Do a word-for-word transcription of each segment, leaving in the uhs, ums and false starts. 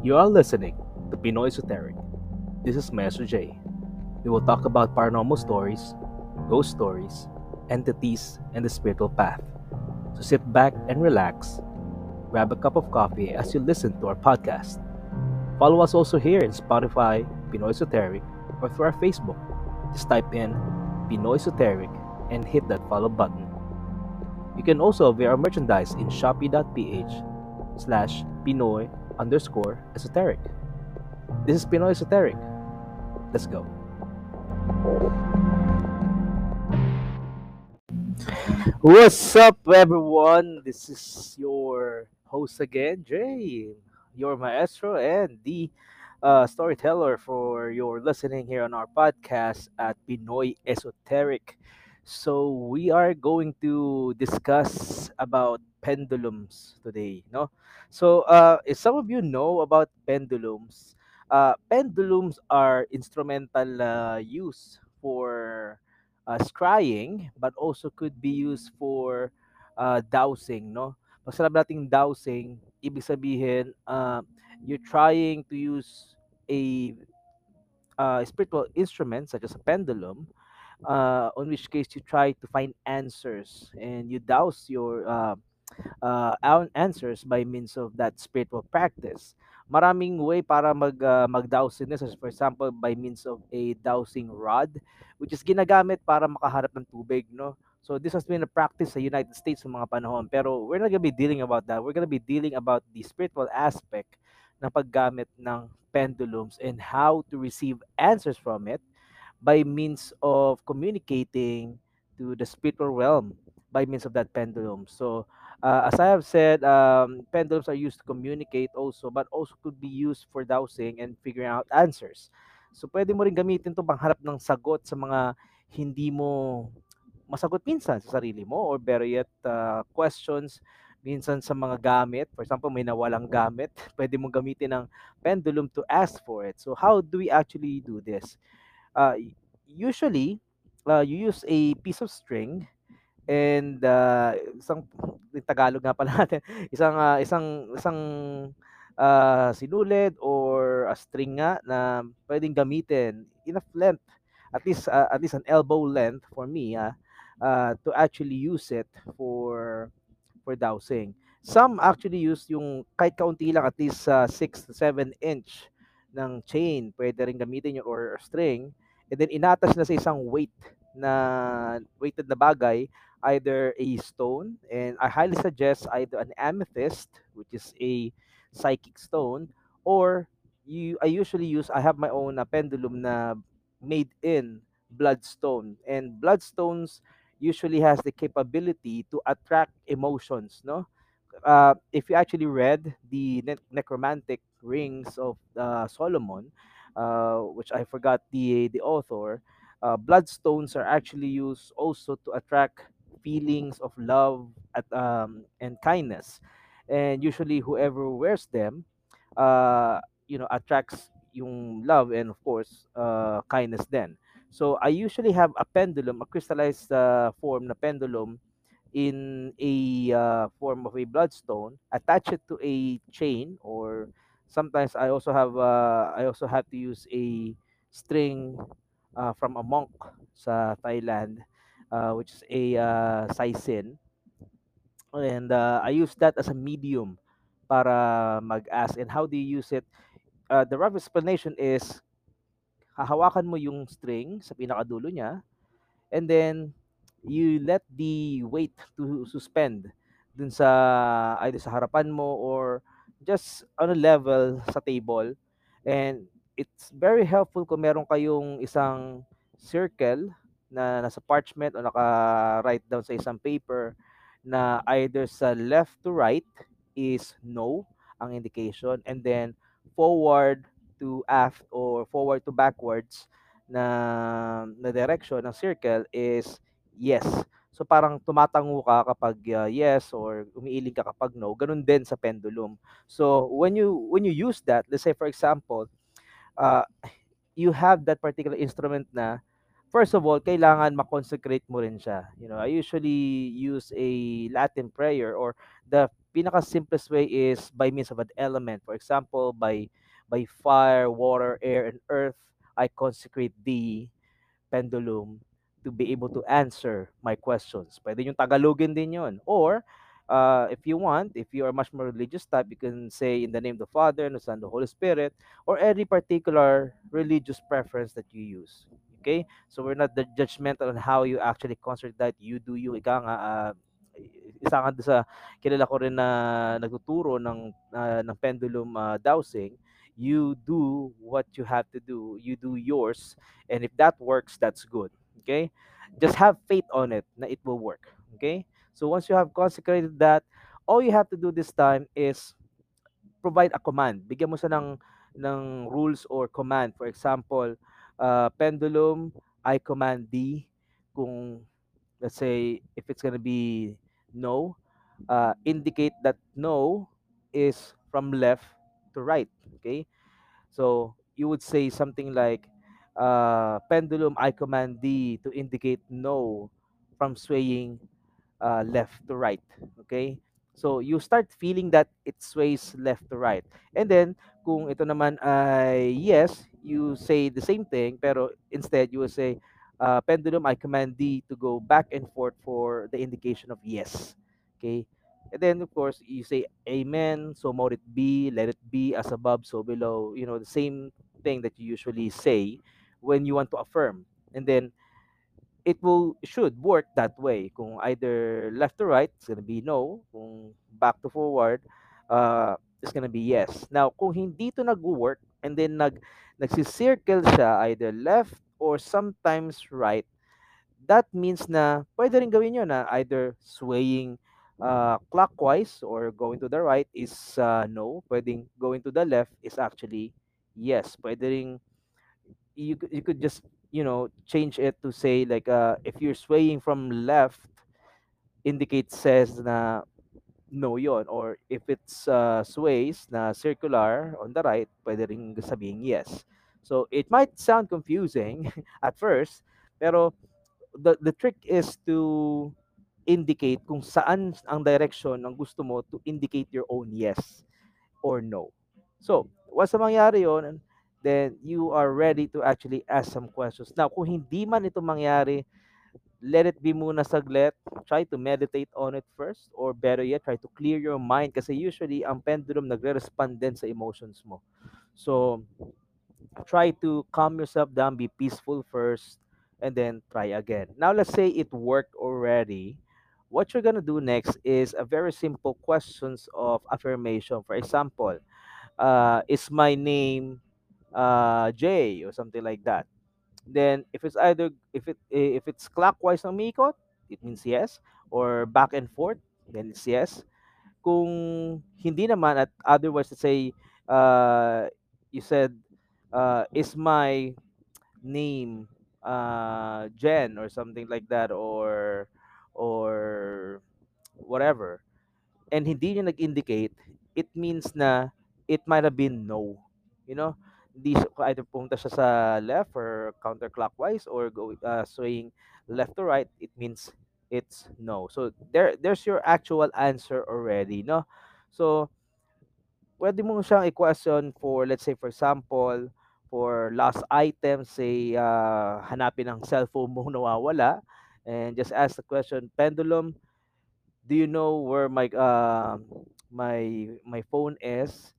You are listening to Pinoy Esoteric. This is Maestro Jay. We will talk about paranormal stories, ghost stories, entities, and the spiritual path. So sit back and relax. Grab a cup of coffee as you listen to our podcast. Follow us also here in Spotify, Pinoy Esoteric, or through our Facebook. Just type in Pinoy Esoteric and hit that follow button. You can also buy our merchandise in shopee.ph slash Pinoy underscore esoteric. This is Pinoy Esoteric. Let's go. What's up, everyone? This is your host again, Jay, your maestro and the uh, storyteller for your listening here on our podcast at Pinoy Esoteric. So we are going to discuss about pendulums today, no? So uh, if some of you know about pendulums, uh, pendulums are instrumental uh, use for uh, scrying, but also could be used for uh, dowsing, no? Pag sinabi natin dowsing, ibig sabihin uh, you're trying to use a uh, spiritual instrument such as a pendulum, Uh, on which case you try to find answers and you douse your uh, uh, answers by means of that spiritual practice. Maraming way para mag, uh, mag-douse nito. For example, by means of a dowsing rod, which is ginagamit para makaharap ng tubig, no? So this has been a practice sa United States ng mga panahon. Pero we're not gonna be dealing about that. We're gonna be dealing about the spiritual aspect ng paggamit ng pendulums and how to receive answers from it, by means of communicating to the spiritual realm by means of that pendulum. So, uh, as I have said, um, pendulums are used to communicate also, but also could be used for dowsing and figuring out answers. So, pwede mo rin gamitin ito pangharap ng sagot sa mga hindi mo masagot minsan sa sarili mo, or better yet, uh, questions minsan sa mga gamit. For example, may nawalang gamit, pwede mo gamitin ang pendulum to ask for it. So, how do we actually do this? Uh, usually, uh, you use a piece of string and uh, isang Tagalog nga pala natin, isang uh, isang isang uh, sinulid or a string nga na pwedeng gamitin enough length, at least uh, at least an elbow length for me uh, uh, to actually use it for for dowsing. Some actually use yung kahit kaunti lang, at least uh, six to seven inch ng chain, pwede rin gamitin yun, or string, and then inatas na sa isang weight na weighted na bagay, either a stone, and I highly suggest either an amethyst, which is a psychic stone, or you I usually use, I have my own uh, pendulum na made in bloodstone, and bloodstones usually has the capability to attract emotions, no? Uh, if you actually read the ne- necromantic rings of uh, Solomon, uh, which I forgot the the author, uh, bloodstones are actually used also to attract feelings of love at, um, and kindness, and usually whoever wears them, uh, you know, attracts yung love and of course uh, kindness. Then, so I usually have a pendulum, a crystallized uh, form na pendulum, in a uh, form of a bloodstone, attach it to a chain, or sometimes I also have uh, I also have to use a string uh, from a monk sa Thailand, uh, which is a uh, sai sin, and uh, I use that as a medium para mag-ask. And how do you use it? Uh, the rough explanation is, hahawakan mo yung string sa pinakadulo niya, and then you let the weight to suspend dun sa either sa harapan mo or just on a level sa table, and it's very helpful kung meron kayong isang circle na nasa parchment o naka-write down sa isang paper na either sa left to right is no ang indication, and then forward to aft or forward to backwards na na direction ng circle is yes. So parang tumatango ka kapag uh, yes, or umiiling ka kapag no. Ganun din sa pendulum. So when you when you use that, let's say for example, uh, you have that particular instrument na first of all, kailangan makonsecrate mo rin siya. You know, I usually use a Latin prayer, or the pinaka-simplest way is by means of an element. For example, by by fire, water, air, and earth, I consecrate the pendulum to be able to answer my questions. Pwede yung Tagalogin din yun. Or, uh, if you want, if you are much more religious type, you can say, in the name of the Father, and the Son, and the Holy Spirit, or any particular religious preference that you use. Okay, so we're not judgmental on how you actually concentrate that. You do you. Ika nga, uh, isa nga sa kilala ko rin na nagtuturo ng, uh, ng pendulum uh, dowsing, you do what you have to do. You do yours. And if that works, that's good. Okay, just have faith on it na it will work. Okay, so once you have consecrated that, all you have to do this time is provide a command. Bigyan mo sa ng, ng rules or command. For example, Uh, pendulum, I command D. Kung, let's say, if it's gonna be no, uh, indicate that no is from left to right. Okay, so you would say something like, uh, pendulum, I command D, to indicate no from swaying uh, left to right. Okay, so you start feeling that it sways left to right. And then, kung ito naman ay yes, you say the same thing, pero instead you will say, uh, pendulum, I command D to go back and forth for the indication of yes. Okay? And then, of course, you say, amen, so mote it be, let it be, as above, so below. You know, the same thing that you usually say when you want to affirm. And then, it will, should work that way. Kung either left to right, it's gonna be no. Kung back to forward, uh, it's gonna be yes. Now, kung hindi to nag-work, and then nag nagsisircle siya, either left or sometimes right, that means na pwede rin gawin yun na either swaying uh, clockwise or going to the right is uh, no. Pwedeng going to the left is actually yes. Pwede rin, you, you could just, you know, change it to say like, uh, if you're swaying from left, indicate says na no yon, or if it's uh, sways na circular on the right, pwede rin sabihin yes. So it might sound confusing at first, pero the the trick is to indicate kung saan ang direction ng gusto mo, to indicate your own yes or no. So once mangyari yon, then you are ready to actually ask some questions. Now, kung hindi man ito mangyari, let it be muna saglit. Try to meditate on it first, or better yet, try to clear your mind, kasi usually ang pendulum nagre-respond din sa emotions mo. So, try to calm yourself down, be peaceful first, and then try again. Now, let's say it worked already. What you're gonna do next is a very simple questions of affirmation. For example, uh, is my name uh, Jay, or something like that. Then if it's either if it if it's clockwise ng mikot, it means yes, or back and forth, then it's yes. Kung hindi naman, at otherwise, let's say uh, you said uh, is my name uh, Jen, or something like that, or or whatever, and hindi niya nag-indicate, it means na it might have been no, you know. Di, either pumunta siya sa left or counterclockwise or go, uh, swaying left to right, it means it's no. So there there's your actual answer already, no? So pwede mo siyang i-question for, let's say, for example, for last item, say uh, hanapin ang cellphone mo nawawala, and just ask the question, pendulum, do you know where my uh, my my phone is?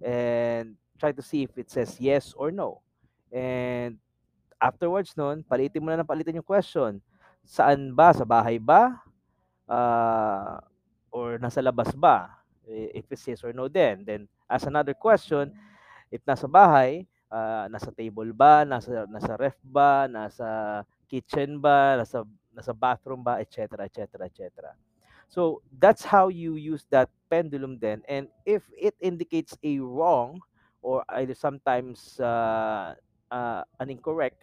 And try to see if it says yes or no. And afterwards nun, palitin mo na ng palitin yung question. Saan ba? Sa bahay ba? Uh, or nasa labas ba? If it's yes or no then. Then, as another question, if nasa bahay, uh, nasa table ba? Nasa, nasa ref ba? Nasa kitchen ba? Nasa, nasa bathroom ba? Et cetera, et cetera, et cetera. So, that's how you use that pendulum then. And if it indicates a wrong, or either sometimes uh, uh, an incorrect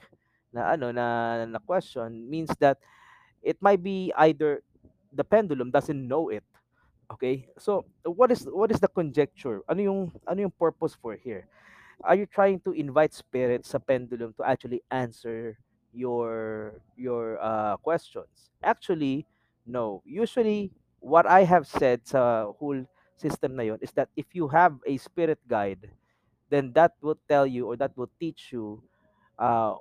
na ano na, na question, means that it might be either the pendulum doesn't know it. Okay, so what is what is the conjecture? Ano yung ano yung purpose for here? Are you trying to invite spirits sa pendulum to actually answer your your uh, questions. Actually, no. Usually, what I have said sa whole system na yon is that if you have a spirit guide, then that would tell you or that would teach you uh,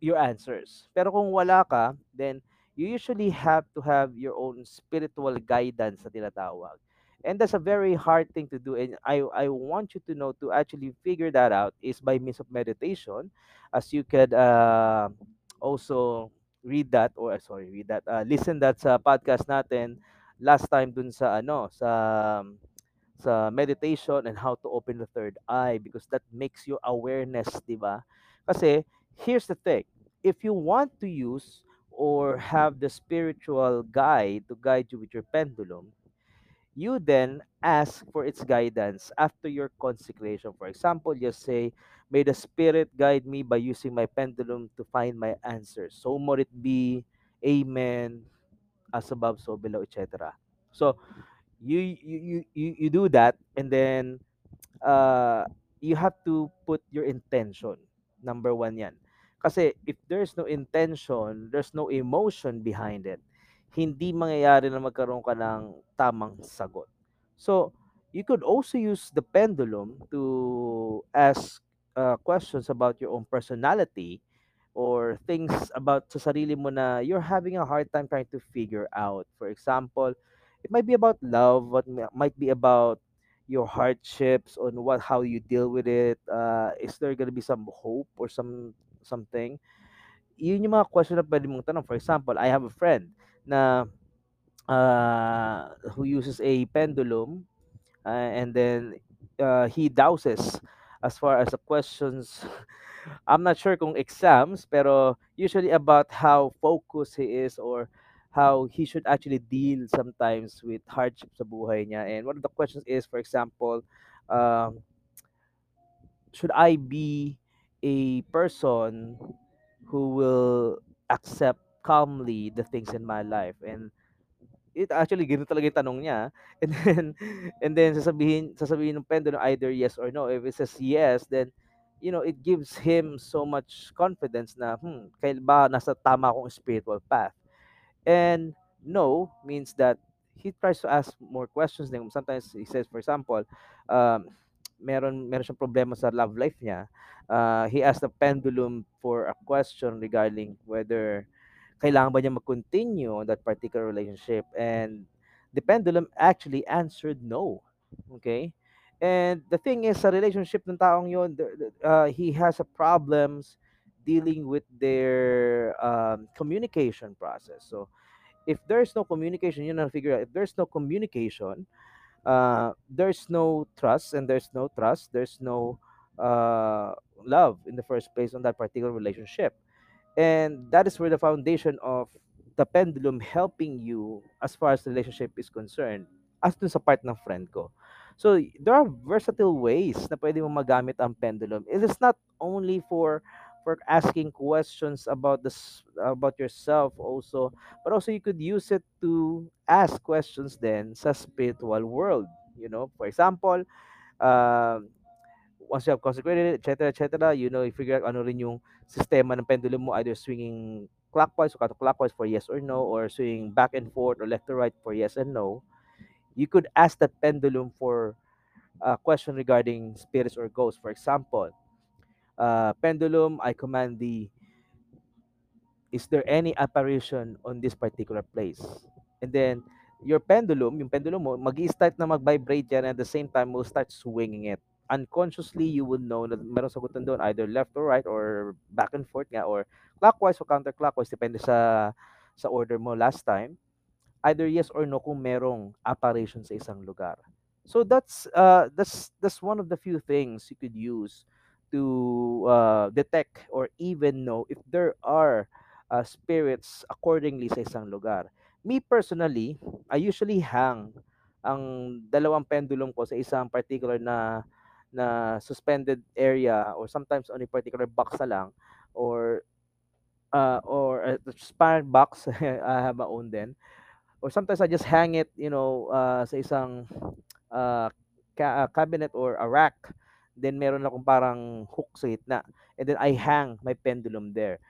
your answers. Pero kung wala ka, then you usually have to have your own spiritual guidance na tinatawag. And that's a very hard thing to do. And I, I want you to know to actually figure that out is by means of meditation, as you could uh, also read that or sorry, read that, uh, listen that sa podcast natin last time dun sa ano sa sa meditation and how to open the third eye, because that makes your awareness, di ba? Kasi here's the thing: if you want to use or have the spiritual guide to guide you with your pendulum, you then ask for its guidance after your consecration. For example, just say, may the spirit guide me by using my pendulum to find my answers. So mote it be, amen, as above, so below, et cetera. So you, you, you, you do that, and then uh, you have to put your intention. Number one yan. Kasi if there's no intention, there's no emotion behind it, hindi mangyayari na magkaroon ka ng tamang sagot. So, you could also use the pendulum to ask uh, questions about your own personality or things about sa sarili mo na you're having a hard time trying to figure out. For example, it might be about love, what might be about your hardships on what how you deal with it. Uh, is there gonna be some hope or some something? Yun yung mga question na pwede mong tanong. For example, I have a friend na uh, who uses a pendulum uh, and then uh, he douses as far as the questions. I'm not sure kung exams, pero usually about how focused he is or how he should actually deal sometimes with hardship sa buhay niya. And one of the questions is, for example, uh, should I be a person who will accept calmly the things in my life? And it actually ganito talaga yung tanong niya, and then and then sasabihin sasabihin ng pendulum either yes or no. If it says yes, then you know it gives him so much confidence na hmm kaya ba nasa tama akong spiritual path. And no means that he tries to ask more questions. Then sometimes he says, for example, um meron meron siyang problema sa love life niya, uh, he asked the pendulum for a question regarding whether kailangan ba niya mag-continue on that particular relationship? And the pendulum actually answered no. Okay? And the thing is, sa relationship ng taong yun, uh, he has a problems dealing with their um, communication process. So, if there's no communication, yun na figure out, if there's no communication, uh, there's no trust, and there's no trust, there's no uh, love in the first place on that particular relationship. And that is where the foundation of the pendulum helping you as far as the relationship is concerned, as dun sa part ng friend ko. So, there are versatile ways na pwede mong magamit ang pendulum. It is not only for for asking questions about the about yourself also, but also you could use it to ask questions then sa spiritual world. You know, for example, uh, once you have consecrated, et cetera, et cetera, you know, you figure out ano rin yung sistema ng pendulum mo, either swinging clockwise or counterclockwise for yes or no, or swinging back and forth or left to right for yes and no. You could ask that pendulum for a question regarding spirits or ghosts. For example, uh, pendulum, I command thee, is there any apparition on this particular place? And then, your pendulum, yung pendulum mo, mag-i-start na mag-vibrate yan, and at the same time, will start swinging it. Unconsciously, you would know na merong sagutan doon, either left or right or back and forth nga, or clockwise or counterclockwise, depende sa sa order mo last time, either yes or no kung merong apparition sa isang lugar. So that's uh that's that's one of the few things you could use to uh, detect or even know if there are uh, spirits accordingly sa isang lugar. Me personally, I usually hang ang dalawang pendulum ko sa isang particular na na suspended area, or sometimes on a particular box na lang, or uh, or a transparent box. I have my own then, or sometimes I just hang it, you know, uh, sa isang uh, ca- cabinet or a rack. Then meron akong parang hook sa gitna, and then I hang my pendulum there.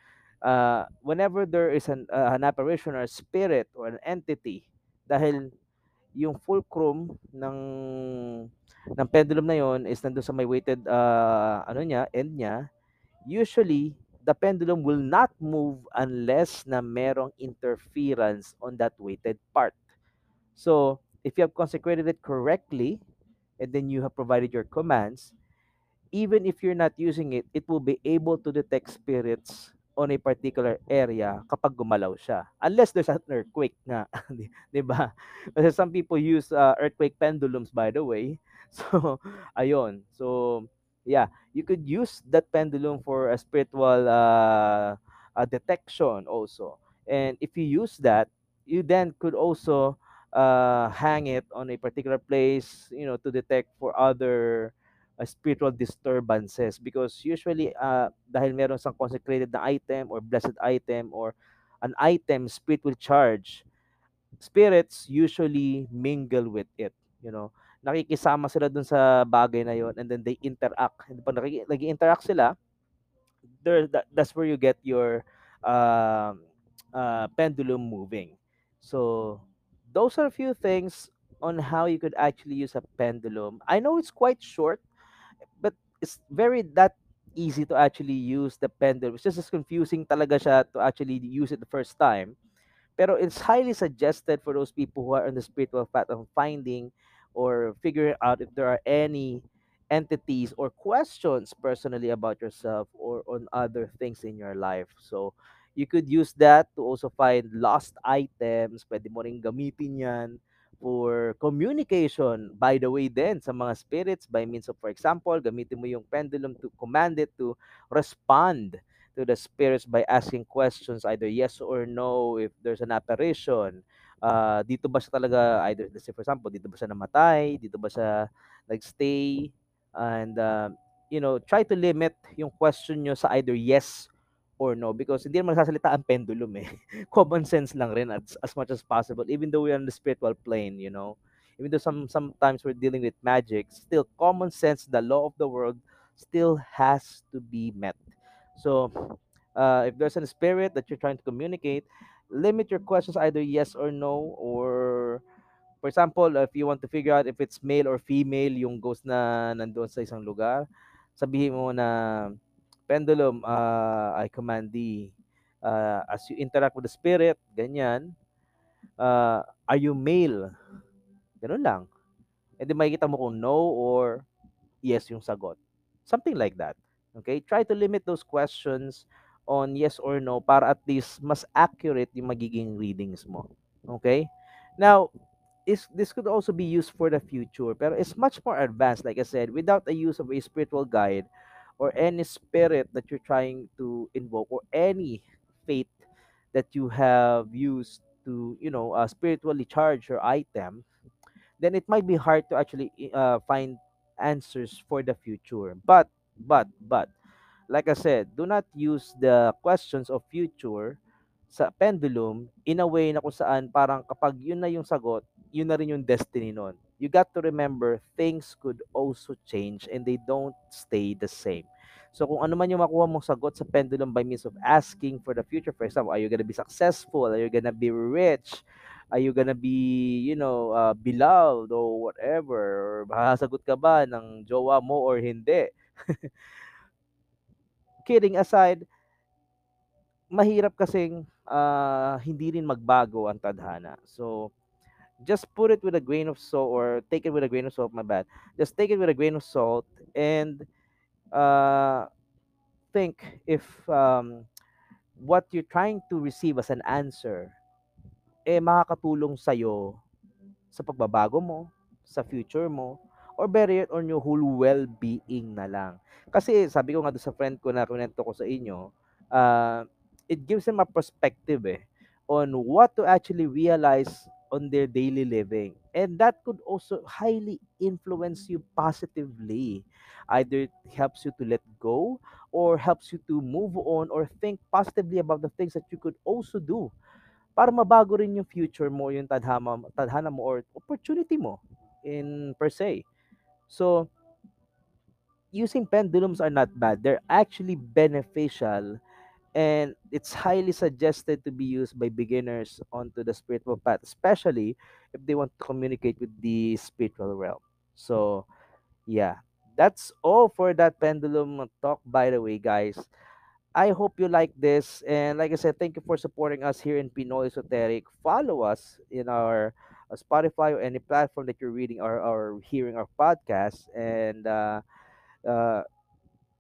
uh, whenever there is an, uh, an apparition or spirit or an entity, dahil yung fulcrum ng ng pendulum na yon is nandoon sa may weighted uh, ano niya, end niya, usually the pendulum will not move unless na merong interference on that weighted part. So, if you have consecrated it correctly and then you have provided your commands, even if you're not using it, it will be able to detect spirits on a particular area kapag gumalaw siya. Unless there's an earthquake nga. Diba? Because some people use uh, earthquake pendulums, by the way. So, ayun. So, yeah. You could use that pendulum for a spiritual uh, uh, detection also. And if you use that, you then could also uh, hang it on a particular place, you know, to detect for other Uh, spiritual disturbances, because usually uh, dahil meron sang consecrated na item or blessed item or an item spiritual charge, spirits usually mingle with it, you know, nakikisama sila dun sa bagay na yon, and then they interact, and pag nag-interact sila there, that, that's where you get your uh, uh, pendulum moving. So those are a few things on how you could actually use a pendulum. I know it's quite short, but it's very that easy to actually use the pendulum. It's just as confusing talaga siya to actually use it the first time. Pero it's highly suggested for those people who are on the spiritual path of finding or figuring out if there are any entities or questions personally about yourself or on other things in your life. So you could use that to also find lost items. Pwede mo rin gamitin yan for communication, by the way, then sa mga spirits by means of, for example, gamitin mo yung pendulum to command it to respond to the spirits by asking questions, either yes or no, if there's an apparition, uh, dito ba siya talaga, either, let's say for example, dito ba siya namatay, dito ba siya nagstay, and uh, you know, try to limit yung question nyo sa either yes or no, because hindi naman sasalita ang pendulum eh. Common sense lang rin as, as much as possible, even though we're on the spiritual plane, you know. Even though some, sometimes we're dealing with magic, still common sense, the law of the world still has to be met. So, uh, if there's a spirit that you're trying to communicate, limit your questions either yes or no, or for example, if you want to figure out if it's male or female, yung ghost na nandoon sa isang lugar, sabihin mo na, pendulum, uh, I command thee, uh, as you interact with the spirit, ganyan, uh, are you male? Ganun lang. E di makikita mo kung no or yes yung sagot. Something like that. Okay? Try to limit those questions on yes or no para at least mas accurate yung magiging readings mo. Okay? Now, is, this could also be used for the future, pero it's much more advanced, like I said, without the use of a spiritual guide, or any spirit that you're trying to invoke, or any faith that you have used to, you know, uh, spiritually charge your item, then it might be hard to actually uh, find answers for the future. But, but, but, like I said, do not use the questions of future sa pendulum in a way na kung saan parang kapag yun na yung sagot, yun na rin yung destiny nun. You got to remember, things could also change and they don't stay the same. So kung ano man yung makuha mong sagot sa pendulum by means of asking for the future, for example, are you gonna be successful? Are you gonna be rich? Are you gonna be, you know, uh, beloved or whatever? Or masasagot ka ba ng jowa mo or hindi? Kidding aside, mahirap kasing uh, hindi rin magbago ang tadhana. So, just put it with a grain of salt, or take it with a grain of salt, my bad. Just take it with a grain of salt and uh, think if um, what you're trying to receive as an answer eh makakatulong sa'yo sa pagbabago mo, sa future mo, or better on your whole well-being na lang. Kasi sabi ko nga doon sa friend ko na kunento ko sa inyo, uh, it gives them a perspective eh, on what to actually realize on their daily living. And that could also highly influence you positively. Either it helps you to let go, or helps you to move on, or think positively about the things that you could also do para mabago rin yung future mo, yung tadhana, tadhana mo, or opportunity mo in per se. So, using pendulums are not bad. They're actually beneficial and it's highly suggested to be used by beginners onto the spiritual path, especially if they want to communicate with the spiritual realm. So, yeah, that's all for that pendulum talk, by the way, guys. I hope you like this. And like I said, thank you for supporting us here in Pinoy Esoteric. Follow us in our uh, Spotify or any platform that you're reading or, or hearing our podcast. And uh, uh,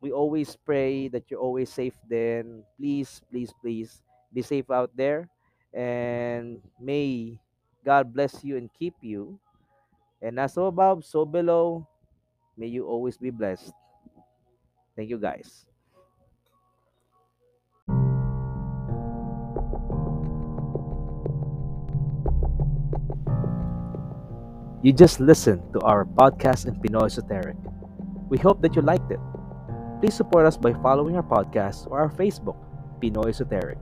we always pray that you're always safe then. Please, please, please be safe out there. And may God bless you and keep you. And as so above, so below, may you always be blessed. Thank you, guys. You just listened to our podcast in Pinoy Esoteric. We hope that you liked it. Please support us by following our podcast or our Facebook, Pinoy Esoteric.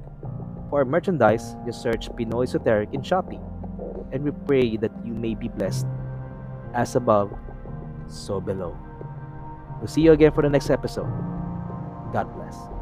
For our merchandise, just search Pinoy Esoteric in Shopee. And we pray that you may be blessed. As above, so below. We'll see you again for the next episode. God bless.